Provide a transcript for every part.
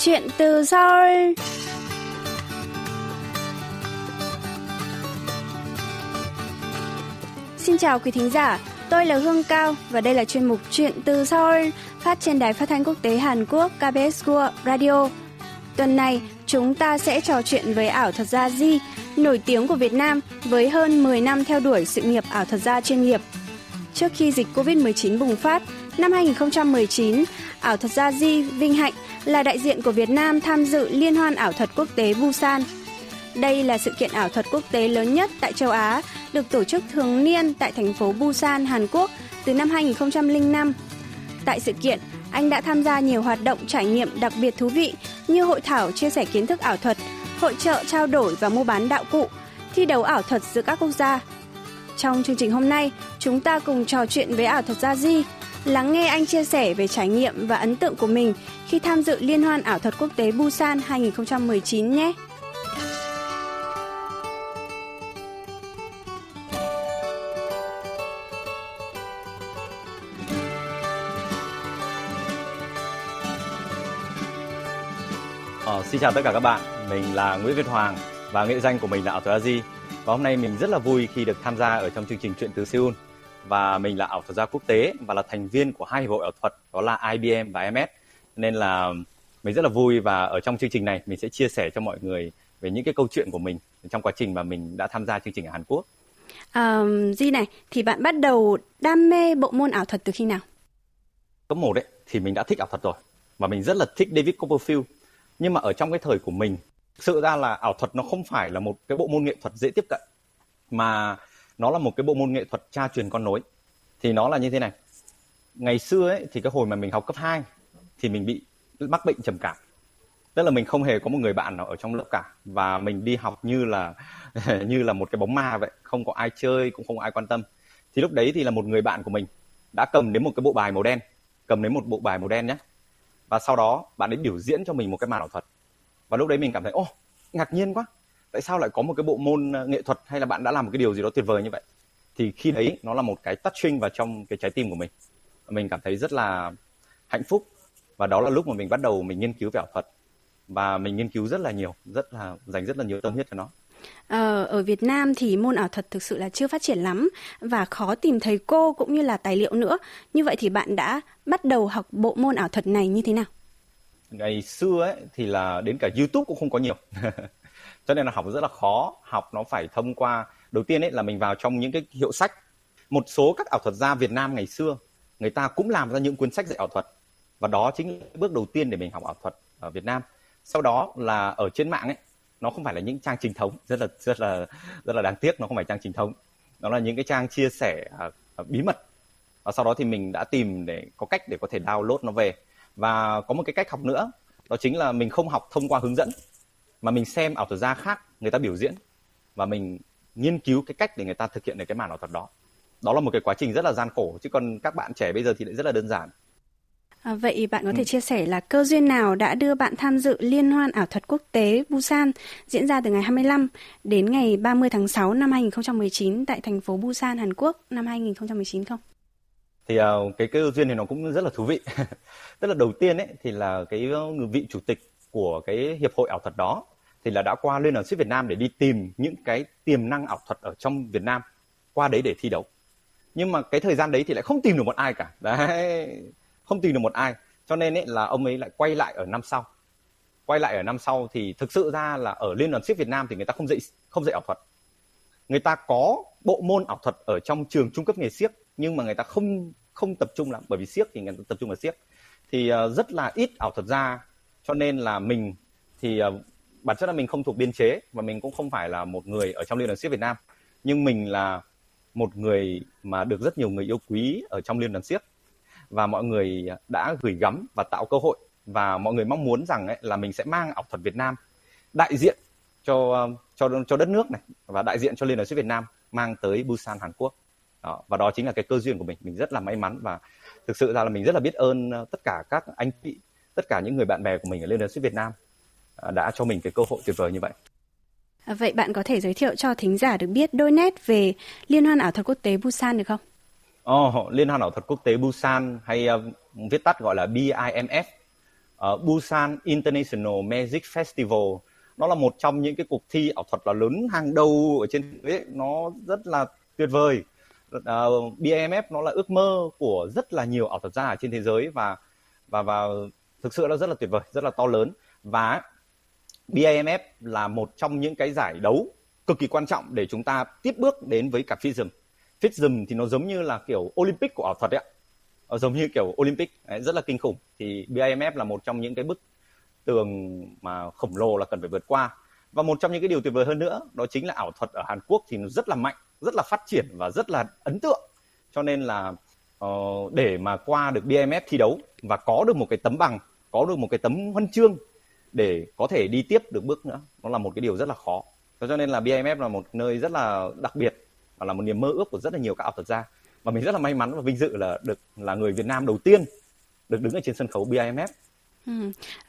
Chuyện từ Seoul. Xin chào quý thính giả, tôi là Hương Cao và đây là chuyên mục Chuyện từ Seoul phát trên Đài Phát thanh Quốc tế Hàn Quốc KBS World Radio. Tuần này, chúng ta sẽ trò chuyện với ảo thuật gia Ji, nổi tiếng của Việt Nam với hơn 10 năm theo đuổi sự nghiệp ảo thuật gia chuyên nghiệp. Trước khi dịch Covid-19 bùng phát, năm 2019, ảo thuật gia Ji Vinh Hạnh là đại diện của Việt Nam tham dự Liên hoan ảo thuật quốc tế Busan. Đây là sự kiện ảo thuật quốc tế lớn nhất tại châu Á, được tổ chức thường niên tại thành phố Busan, Hàn Quốc từ năm 2005. Tại sự kiện, anh đã tham gia nhiều hoạt động trải nghiệm đặc biệt thú vị như hội thảo chia sẻ kiến thức ảo thuật, hội chợ trao đổi và mua bán đạo cụ, thi đấu ảo thuật giữa các quốc gia. Trong chương trình hôm nay, chúng ta cùng trò chuyện với ảo thuật gia Ji, lắng nghe anh chia sẻ về trải nghiệm và ấn tượng của mình khi tham dự Liên hoan ảo thuật quốc tế Busan 2019 nhé. Xin chào tất cả các bạn, mình là Nguyễn Việt Hoàng và nghệ danh của mình là ảo thuật Azi. Và hôm nay mình rất là vui khi được tham gia ở trong chương trình Chuyện từ Seoul. Và mình là ảo thuật gia quốc tế và là thành viên của hai hiệp hội ảo thuật, đó là IBM và MS. Nên là mình rất là vui và ở trong chương trình này mình sẽ chia sẻ cho mọi người về những cái câu chuyện của mình trong quá trình mà mình đã tham gia chương trình ở Hàn Quốc. Di này, thì bạn bắt đầu đam mê bộ môn ảo thuật từ khi nào? Cấp 1 thì mình đã thích ảo thuật rồi. Và mình rất là thích David Copperfield. Nhưng mà ở trong cái thời của mình, thực sự ra là ảo thuật nó không phải là một cái bộ môn nghệ thuật dễ tiếp cận, mà nó là một cái bộ môn nghệ thuật cha truyền con nối. Thì nó là như thế này. Ngày xưa thì cái hồi mà mình học cấp 2 thì mình bị mắc bệnh trầm cảm. Tức là mình không hề có một người bạn nào ở trong lớp cả. Và mình đi học như là một cái bóng ma vậy. Không có ai chơi, cũng không ai quan tâm. Thì lúc đấy thì là một người bạn của mình đã cầm đến một cái bộ bài màu đen. Và sau đó bạn ấy biểu diễn cho mình một cái màn ảo thuật. Và lúc đấy mình cảm thấy ngạc nhiên quá. Tại sao lại có một cái bộ môn nghệ thuật hay là bạn đã làm một cái điều gì đó tuyệt vời như vậy? Thì khi đấy nó là một cái touching vào trong cái trái tim của mình. Mình cảm thấy rất là hạnh phúc. Và đó là lúc mà mình bắt đầu mình nghiên cứu về ảo thuật. Và mình nghiên cứu rất là nhiều, dành rất là nhiều tâm huyết cho nó. Ở Việt Nam thì môn ảo thuật thực sự là chưa phát triển lắm và khó tìm thầy cô cũng như là tài liệu nữa. Như vậy thì bạn đã bắt đầu học bộ môn ảo thuật này như thế nào? Ngày xưa thì là đến cả YouTube cũng không có nhiều. Cho nên là học rất là khó. Học nó phải thông qua, đầu tiên là mình vào trong những cái hiệu sách. Một số các ảo thuật gia Việt Nam ngày xưa, người ta cũng làm ra những cuốn sách dạy ảo thuật. Và đó chính là bước đầu tiên để mình học ảo thuật ở Việt Nam. Sau đó là ở trên mạng nó không phải là những trang chính thống, rất là đáng tiếc, nó không phải trang chính thống, nó là những cái trang chia sẻ bí mật. Và sau đó thì mình đã tìm để có cách để có thể download nó về. Và có một cái cách học nữa, đó chính là mình không học thông qua hướng dẫn, mà mình xem ảo thuật gia khác người ta biểu diễn và mình nghiên cứu cái cách để người ta thực hiện được cái màn ảo thuật đó. Đó là một cái quá trình rất là gian khổ, chứ còn các bạn trẻ bây giờ thì lại rất là đơn giản. Vậy bạn có thể chia sẻ là cơ duyên nào đã đưa bạn tham dự Liên hoan ảo thuật quốc tế Busan diễn ra từ ngày 25 đến ngày 30 tháng 6 năm 2019 tại thành phố Busan, Hàn Quốc năm 2019 không? Thì cái cơ duyên này nó cũng rất là thú vị. Tức là đầu tiên thì là cái vị chủ tịch của cái hiệp hội ảo thuật đó thì là đã qua Liên đoàn siếc Việt Nam để đi tìm những cái tiềm năng ảo thuật ở trong Việt Nam, qua đấy để thi đấu. Nhưng mà cái thời gian đấy thì lại không tìm được một ai cả. Đấy, không tìm được một ai, cho nên là ông ấy lại quay lại ở năm sau. Thì thực sự ra là ở Liên đoàn siếc Việt Nam thì người ta không dạy ảo thuật. Người ta có bộ môn ảo thuật ở trong trường trung cấp nghề siếc, nhưng mà người ta không tập trung lắm, bởi vì siếc thì người ta tập trung vào siếc. Thì rất là ít ảo thuật gia, cho nên là mình thì bản chất là mình không thuộc biên chế và mình cũng không phải là một người ở trong Liên đoàn siếc Việt Nam, nhưng mình là một người mà được rất nhiều người yêu quý ở trong Liên đoàn siếc. Và mọi người đã gửi gắm và tạo cơ hội, và mọi người mong muốn rằng là mình sẽ mang ảo thuật Việt Nam đại diện cho đất nước này và đại diện cho Liên đoàn siếc Việt Nam mang tới Busan, Hàn Quốc. Đó, và đó chính là cái cơ duyên của mình rất là may mắn, và thực sự ra là mình rất là biết ơn tất cả các anh chị, tất cả những người bạn bè của mình ở Liên đoàn siếc Việt Nam đã cho mình cái cơ hội tuyệt vời như vậy. Vậy bạn có thể giới thiệu cho thính giả được biết đôi nét về Liên hoan ảo thuật quốc tế Busan được không? Liên hoan ảo thuật quốc tế Busan, hay viết tắt gọi là BIMF, Busan International Magic Festival. Nó là một trong những cái cuộc thi ảo thuật là lớn hàng đầu ở trên thế giới, nó rất là tuyệt vời. BMF nó là ước mơ của rất là nhiều ảo thuật gia ở trên thế giới và thực sự nó rất là tuyệt vời, rất là to lớn. Và BAMF là một trong những cái giải đấu cực kỳ quan trọng để chúng ta tiếp bước đến với cả FISM. FISM thì nó giống như là kiểu Olympic của ảo thuật đấy ạ, giống như kiểu Olympic, rất là kinh khủng. Thì BAMF là một trong những cái bức tường mà khổng lồ là cần phải vượt qua. Và một trong những cái điều tuyệt vời hơn nữa, đó chính là ảo thuật ở Hàn Quốc thì nó rất là mạnh, rất là phát triển và rất là ấn tượng. Cho nên là để mà qua được BAMF thi đấu và có được một cái tấm bằng, có được một cái tấm huân chương để có thể đi tiếp được bước nữa, nó là một cái điều rất là khó. Cho nên là BAMF là một nơi rất là đặc biệt và là một niềm mơ ước của rất là nhiều các ảo thuật gia. Và mình rất là may mắn và vinh dự là được là người Việt Nam đầu tiên được đứng ở trên sân khấu BAMF.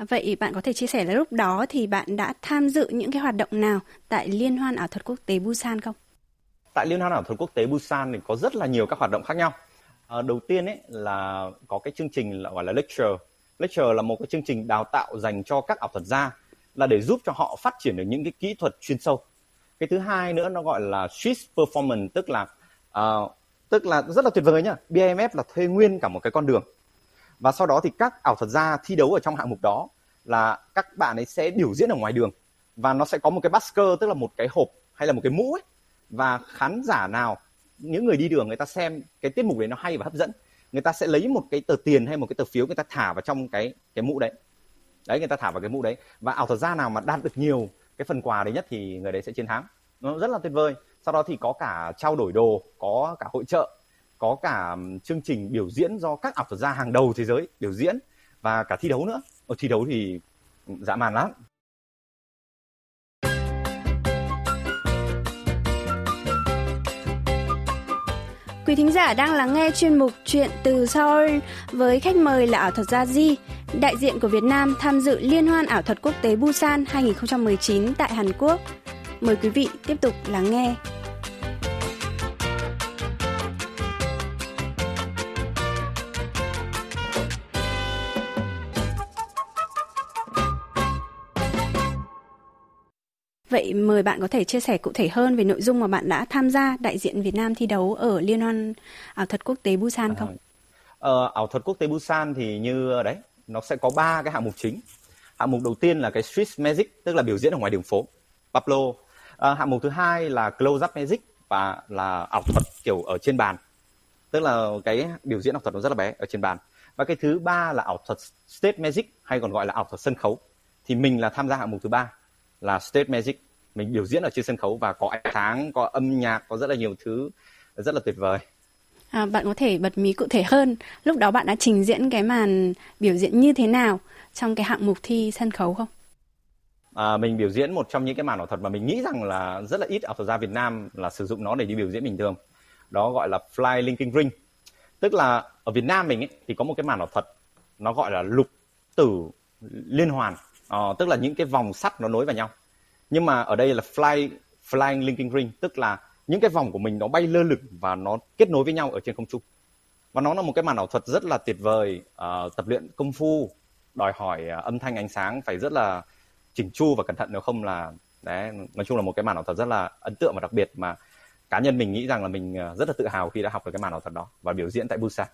Vậy bạn có thể chia sẻ là lúc đó thì bạn đã tham dự những cái hoạt động nào tại Liên hoan ảo thuật quốc tế Busan không? Tại Liên hoan ảo thuật quốc tế Busan thì có rất là nhiều các hoạt động khác nhau. Đầu tiên ấy là có cái chương trình gọi là lecture. Lecture là một cái chương trình đào tạo dành cho các ảo thuật gia, là để giúp cho họ phát triển được những cái kỹ thuật chuyên sâu. Cái thứ hai nữa nó gọi là Swiss Performance, tức là rất là tuyệt vời nhá. BAMF là thuê nguyên cả một cái con đường. Và sau đó thì các ảo thuật gia thi đấu ở trong hạng mục đó là các bạn ấy sẽ biểu diễn ở ngoài đường. Và nó sẽ có một cái busker, tức là một cái hộp hay là một cái mũ ấy. Và khán giả nào, những người đi đường người ta xem cái tiết mục đấy nó hay và hấp dẫn, người ta sẽ lấy một cái tờ tiền hay một cái tờ phiếu, người ta thả vào trong cái mũ đấy. Đấy, người ta thả vào cái mũ đấy. Và ảo thuật gia nào mà đạt được nhiều cái phần quà đấy nhất thì người đấy sẽ chiến thắng. Nó rất là tuyệt vời. Sau đó thì có cả trao đổi đồ, có cả hội chợ, có cả chương trình biểu diễn do các ảo thuật gia hàng đầu thế giới biểu diễn và cả thi đấu nữa. Ở thi đấu thì dã man lắm. Quý thính giả đang lắng nghe chuyên mục Chuyện từ Seoul với khách mời là ảo thuật gia Ji, đại diện của Việt Nam tham dự Liên hoan ảo thuật quốc tế Busan 2019 tại Hàn Quốc. Mời quý vị tiếp tục lắng nghe. Vậy mời bạn có thể chia sẻ cụ thể hơn về nội dung mà bạn đã tham gia đại diện Việt Nam thi đấu ở Liên hoan ảo thuật quốc tế Busan không? Ảo thuật quốc tế Busan thì như đấy, nó sẽ có 3 cái hạng mục chính. Hạng mục đầu tiên là cái Street Magic, tức là biểu diễn ở ngoài đường phố, Pablo. Hạng mục thứ hai là Close Up Magic và là ảo thuật kiểu ở trên bàn. Tức là cái biểu diễn ảo thuật nó rất là bé, ở trên bàn. Và cái thứ ba là ảo thuật Stage Magic hay còn gọi là ảo thuật sân khấu. Thì mình là tham gia hạng mục thứ ba là Stage Magic, mình biểu diễn ở trên sân khấu và có ánh sáng, có âm nhạc, có rất là nhiều thứ rất là tuyệt vời. Bạn có thể bật mí cụ thể hơn, lúc đó bạn đã trình diễn cái màn biểu diễn như thế nào trong cái hạng mục thi sân khấu không? Mình biểu diễn một trong những cái màn ảo thuật mà mình nghĩ rằng là rất là ít ảo thuật gia Việt Nam là sử dụng nó để đi biểu diễn bình thường. Đó gọi là Fly Linking Ring. Tức là ở Việt Nam mình ấy, thì có một cái màn ảo thuật nó gọi là lục tử liên hoàn. Tức là những cái vòng sắt nó nối vào nhau. Nhưng mà ở đây là flying linking ring, tức là những cái vòng của mình nó bay lơ lửng và nó kết nối với nhau ở trên không trung. Và nó là một cái màn ảo thuật rất là tuyệt vời, tập luyện công phu, đòi hỏi âm thanh ánh sáng phải rất là chỉnh chu và cẩn thận, nếu không là đấy, nói chung là một cái màn ảo thuật rất là ấn tượng và đặc biệt mà cá nhân mình nghĩ rằng là mình rất là tự hào khi đã học được cái màn ảo thuật đó và biểu diễn tại Busan.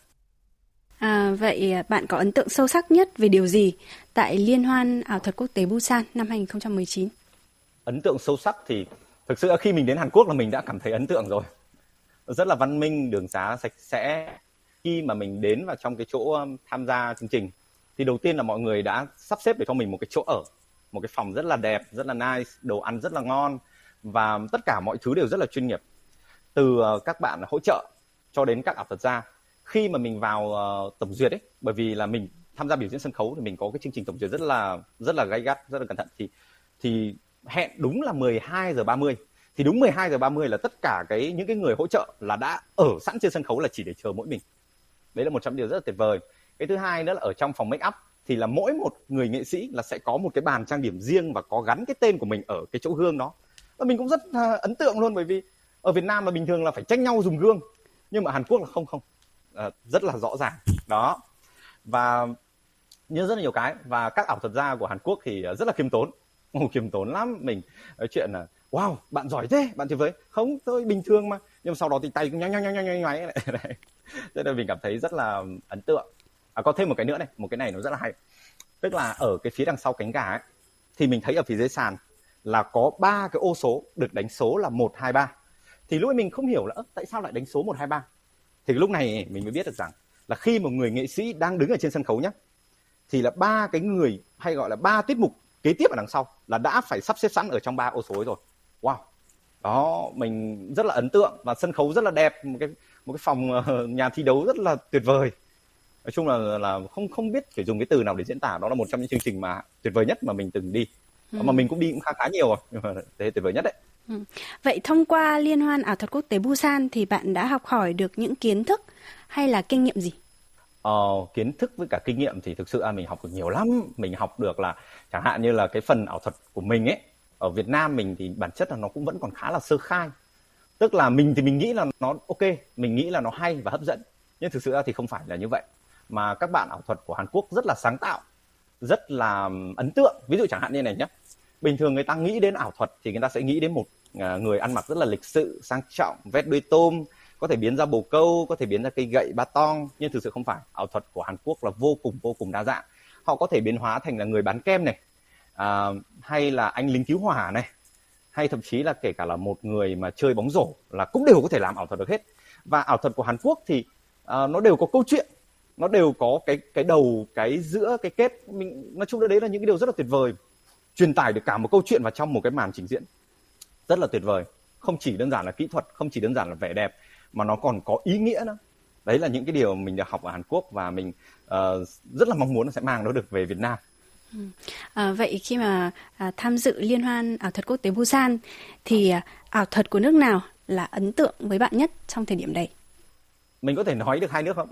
Vậy bạn có ấn tượng sâu sắc nhất về điều gì tại Liên hoan ảo thuật quốc tế Busan năm 2019? Ấn tượng sâu sắc thì thực sự khi mình đến Hàn Quốc là mình đã cảm thấy ấn tượng rồi. Rất là văn minh, đường xá sạch sẽ. Khi mà mình đến vào trong cái chỗ tham gia chương trình thì đầu tiên là mọi người đã sắp xếp để cho mình một cái chỗ ở, một cái phòng rất là đẹp, rất là nice, đồ ăn rất là ngon và tất cả mọi thứ đều rất là chuyên nghiệp. Từ các bạn hỗ trợ cho đến các ảo thuật gia. Khi mà mình vào tổng duyệt ấy, bởi vì là mình tham gia biểu diễn sân khấu thì mình có cái chương trình tổng duyệt rất là gay gắt, rất là cẩn thận, thì hẹn đúng là 12:30. Thì đúng 12:30 là tất cả những cái người hỗ trợ là đã ở sẵn trên sân khấu, là chỉ để chờ mỗi mình. Đấy là một trong điều rất là tuyệt vời. Cái thứ hai nữa là ở trong phòng make up thì là mỗi một người nghệ sĩ là sẽ có một cái bàn trang điểm riêng và có gắn cái tên của mình ở cái chỗ gương đó. Và mình cũng rất ấn tượng luôn, bởi vì ở Việt Nam là bình thường là phải tranh nhau dùng gương, nhưng mà Hàn Quốc là không. Rất là rõ ràng đó. Và như rất là nhiều cái. Và các ảo thuật gia của Hàn Quốc thì rất là khiêm tốn, khiêm tốn lắm. Mình nói chuyện là wow, bạn giỏi thế, bạn tuyệt vời. Không, tôi bình thường mà. Nhưng mà sau đó thì tay cũng nhoáng lại. Thế nên mình cảm thấy rất là ấn tượng. Có thêm một cái nữa này, một cái này nó rất là hay. Tức là ở cái phía đằng sau cánh gà ấy, thì mình thấy ở phía dưới sàn là có 3 cái ô số được đánh số là 1, 2, 3. Thì lúc ấy mình không hiểu là tại sao lại đánh số 1, 2, 3. Thì lúc này mình mới biết được rằng là khi một người nghệ sĩ đang đứng ở trên sân khấu nhé, thì là 3 cái người, hay gọi là 3 tiết mục kế tiếp ở đằng sau là đã phải sắp xếp sẵn ở trong 3 ô số rồi. Wow, đó, mình rất là ấn tượng. Và sân khấu rất là đẹp, một cái phòng nhà thi đấu rất là tuyệt vời. Nói chung là không biết phải dùng cái từ nào để diễn tả. Đó là một trong những chương trình mà tuyệt vời nhất mà mình từng đi. Mà mình cũng đi cũng khá nhiều rồi, nhưng mà thế tuyệt vời nhất đấy. Vậy thông qua Liên hoan ảo thuật quốc tế Busan thì bạn đã học hỏi được những kiến thức hay là kinh nghiệm gì? Kiến thức với cả kinh nghiệm thì thực sự mình học được nhiều lắm. Mình học được là chẳng hạn như là cái phần ảo thuật của mình ấy, ở Việt Nam mình thì bản chất là nó cũng vẫn còn khá là sơ khai. Tức là mình thì mình nghĩ là nó ok, mình nghĩ là nó hay và hấp dẫn, nhưng thực sự ra thì không phải là như vậy. Mà các bạn ảo thuật của Hàn Quốc rất là sáng tạo, rất là ấn tượng. Ví dụ chẳng hạn như này nhé, bình thường người ta nghĩ đến ảo thuật thì người ta sẽ nghĩ đến một người ăn mặc rất là lịch sự, sang trọng, vét đuôi tôm, có thể biến ra bồ câu, có thể biến ra cây gậy ba tong. Nhưng thực sự không phải, ảo thuật của Hàn Quốc là vô cùng đa dạng. Họ có thể biến hóa thành là người bán kem này, hay là anh lính cứu hỏa này, hay thậm chí là kể cả là một người mà chơi bóng rổ là cũng đều có thể làm ảo thuật được hết. Và ảo thuật của Hàn Quốc thì nó đều có câu chuyện, nó đều có cái đầu, cái giữa, cái kết. Mình nói chung là đấy là những cái điều rất là tuyệt vời, truyền tải được cả một câu chuyện vào trong một cái màn trình diễn rất là tuyệt vời. Không chỉ đơn giản là kỹ thuật, không chỉ đơn giản là vẻ đẹp, mà nó còn có ý nghĩa nữa. Đấy là những cái điều mình được học ở Hàn Quốc, và mình rất là mong muốn sẽ mang nó được về Việt Nam. Vậy khi mà tham dự Liên hoan ảo thuật quốc tế Busan thì ảo thuật của nước nào là ấn tượng với bạn nhất trong thời điểm đấy? Mình có thể nói được hai nước không?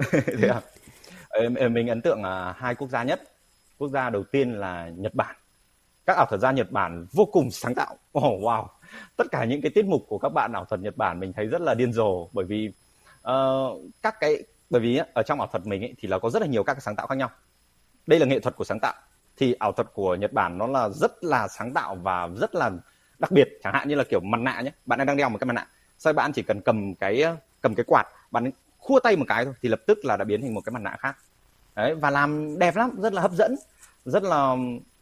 Mình ấn tượng hai quốc gia nhất. Quốc gia đầu tiên là Nhật Bản. Các ảo thuật gia Nhật Bản vô cùng sáng tạo. Oh wow, tất cả những cái tiết mục của các bạn ảo thuật Nhật Bản mình thấy rất là điên rồ, bởi vì ở trong ảo thuật mình ấy, thì là có rất là nhiều các cái sáng tạo khác nhau. Đây là nghệ thuật của sáng tạo, thì ảo thuật của Nhật Bản nó là rất là sáng tạo và rất là đặc biệt. Chẳng hạn như là kiểu mặt nạ nhé, bạn đang đeo một cái mặt nạ, sau bạn chỉ cần cầm cái quạt, bạn khua tay một cái thôi thì lập tức là đã biến thành một cái mặt nạ khác. Đấy, và làm đẹp lắm, rất là hấp dẫn, rất là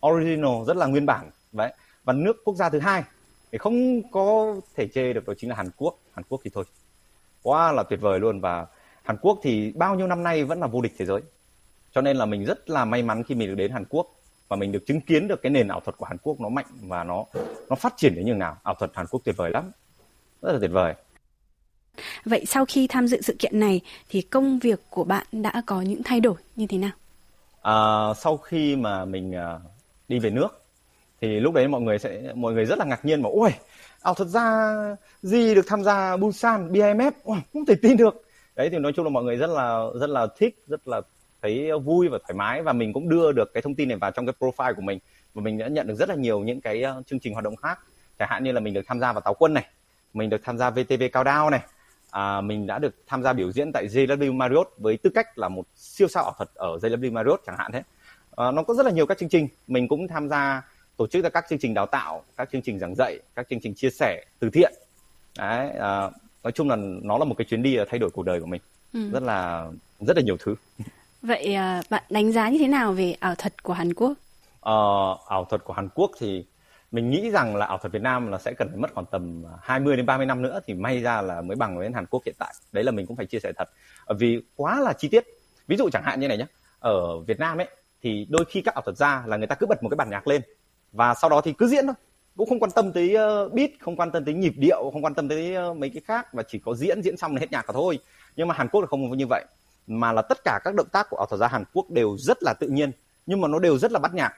original, rất là nguyên bản. Đấy. Và nước quốc gia thứ hai thì không có thể chê được, đó chính là Hàn Quốc. Hàn Quốc thì thôi, quá là tuyệt vời luôn. Và Hàn Quốc thì bao nhiêu năm nay vẫn là vô địch thế giới, cho nên là mình rất là may mắn khi mình được đến Hàn Quốc và mình được chứng kiến được cái nền ảo thuật của Hàn Quốc nó mạnh và nó phát triển đến như nào. Ảo thuật Hàn Quốc tuyệt vời lắm, rất là tuyệt vời. Vậy sau khi tham dự sự kiện này thì công việc của bạn đã có những thay đổi như thế nào? Sau khi mà mình đi về nước thì lúc đấy mọi người rất là ngạc nhiên mà ôi, ảo thuật gia Ji được tham gia Busan BMF, không thể tin được. Đấy, thì nói chung là mọi người rất là thích, rất là thấy vui và thoải mái, và mình cũng đưa được cái thông tin này vào trong cái profile của mình, và mình đã nhận được rất là nhiều những cái chương trình hoạt động khác. Chẳng hạn như là mình được tham gia vào Táo Quân này, mình được tham gia VTV Cao Đao này, mình đã được tham gia biểu diễn tại JW Marriott với tư cách là một siêu sao ảo thuật ở JW Marriott chẳng hạn thế. Nó có rất là nhiều các chương trình. Mình cũng tham gia tổ chức ra các chương trình đào tạo, các chương trình giảng dạy, các chương trình chia sẻ từ thiện. Đấy, nói chung là nó là một cái chuyến đi thay đổi cuộc đời của mình, rất là nhiều thứ. Vậy bạn đánh giá như thế nào về ảo thuật của Hàn Quốc? Ảo thuật của Hàn Quốc thì mình nghĩ rằng là ảo thuật Việt Nam là sẽ cần phải mất khoảng tầm 20 đến 30 năm nữa thì may ra là mới bằng với Hàn Quốc hiện tại. Đấy là mình cũng phải chia sẻ thật, vì quá là chi tiết. Ví dụ chẳng hạn như này nhé, ở Việt Nam ấy thì đôi khi các ảo thuật gia là người ta cứ bật một cái bản nhạc lên và sau đó thì cứ diễn thôi, cũng không quan tâm tới beat, không quan tâm tới nhịp điệu, không quan tâm tới mấy cái khác, và chỉ có diễn xong là hết nhạc cả thôi. Nhưng mà Hàn Quốc là không như vậy, mà là tất cả các động tác của ảo thuật gia Hàn Quốc đều rất là tự nhiên, nhưng mà nó đều rất là bắt nhạc.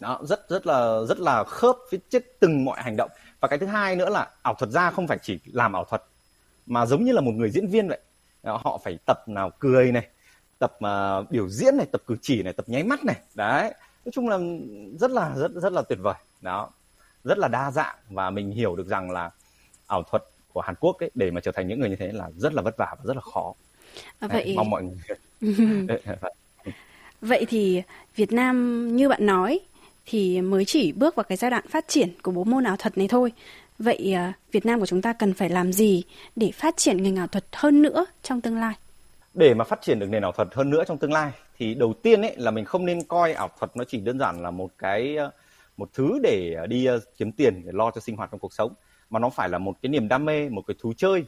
Đó, rất là khớp với từng mọi hành động. Và cái thứ hai nữa là ảo thuật gia không phải chỉ làm ảo thuật mà giống như là một người diễn viên vậy. Đó, họ phải tập nào cười này, tập biểu diễn này, tập cử chỉ này, tập nháy mắt này. Đấy, nói chung là rất là tuyệt vời. Đó, rất là đa dạng, và mình hiểu được rằng là ảo thuật của Hàn Quốc ấy, để mà trở thành những người như thế là rất là vất vả và rất là khó. Vậy... Mong mọi người Vậy thì Việt Nam như bạn nói thì mới chỉ bước vào cái giai đoạn phát triển của bộ môn ảo thuật này thôi. Vậy Việt Nam của chúng ta cần phải làm gì để phát triển ngành ảo thuật hơn nữa trong tương lai? Để mà phát triển được nền ảo thuật hơn nữa trong tương lai thì đầu tiên ấy là mình không nên coi ảo thuật nó chỉ đơn giản là một thứ để đi kiếm tiền để lo cho sinh hoạt trong cuộc sống, mà nó phải là một cái niềm đam mê, một cái thú chơi,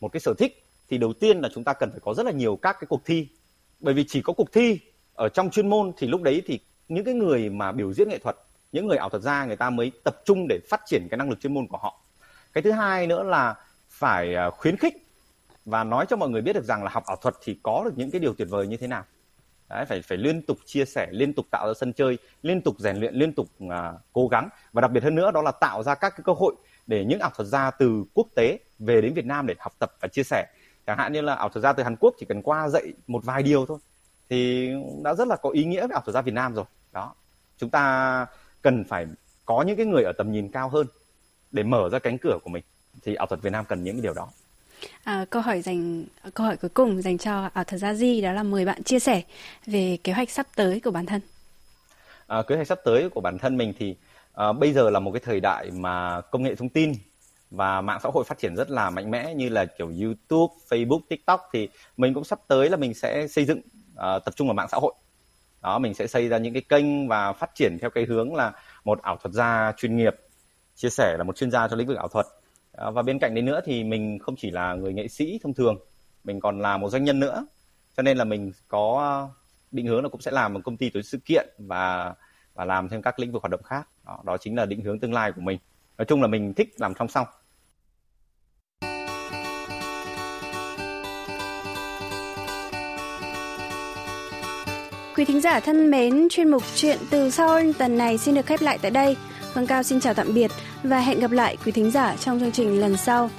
một cái sở thích. Thì đầu tiên là chúng ta cần phải có rất là nhiều các cái cuộc thi, bởi vì chỉ có cuộc thi ở trong chuyên môn thì lúc đấy thì những cái người mà biểu diễn nghệ thuật, những người ảo thuật gia, người ta mới tập trung để phát triển cái năng lực chuyên môn của họ. Cái thứ hai nữa là phải khuyến khích và nói cho mọi người biết được rằng là học ảo thuật thì có được những cái điều tuyệt vời như thế nào. Đấy, phải liên tục chia sẻ, liên tục tạo ra sân chơi, liên tục rèn luyện, liên tục cố gắng. Và đặc biệt hơn nữa đó là tạo ra các cái cơ hội để những ảo thuật gia từ quốc tế về đến Việt Nam để học tập và chia sẻ. Chẳng hạn như là ảo thuật gia từ Hàn Quốc chỉ cần qua dạy một vài điều thôi thì đã rất là có ý nghĩa với ảo thuật gia Việt Nam rồi. Đó, chúng ta cần phải có những cái người ở tầm nhìn cao hơn để mở ra cánh cửa của mình. Thì ảo thuật Việt Nam cần những điều đó. Câu hỏi cuối cùng dành cho ảo thuật gia Di, đó là mời bạn chia sẻ về kế hoạch sắp tới của bản thân. Kế hoạch sắp tới của bản thân mình thì bây giờ là một cái thời đại mà công nghệ thông tin và mạng xã hội phát triển rất là mạnh mẽ, như là kiểu YouTube, Facebook, TikTok, thì mình cũng sắp tới là mình sẽ xây dựng tập trung vào mạng xã hội. Đó, mình sẽ xây ra những cái kênh và phát triển theo cái hướng là một ảo thuật gia chuyên nghiệp, chia sẻ là một chuyên gia trong lĩnh vực ảo thuật. Và bên cạnh đấy nữa thì mình không chỉ là người nghệ sĩ thông thường, mình còn là một doanh nhân nữa. Cho nên là mình có định hướng là cũng sẽ làm một công ty tổ chức sự kiện và làm thêm các lĩnh vực hoạt động khác. Đó chính là định hướng tương lai của mình. Nói chung là mình thích làm song song. Quý thính giả thân mến, chuyên mục Chuyện từ Seoul tuần này xin được khép lại tại đây. Hương Cao xin chào tạm biệt và hẹn gặp lại quý thính giả trong chương trình lần sau.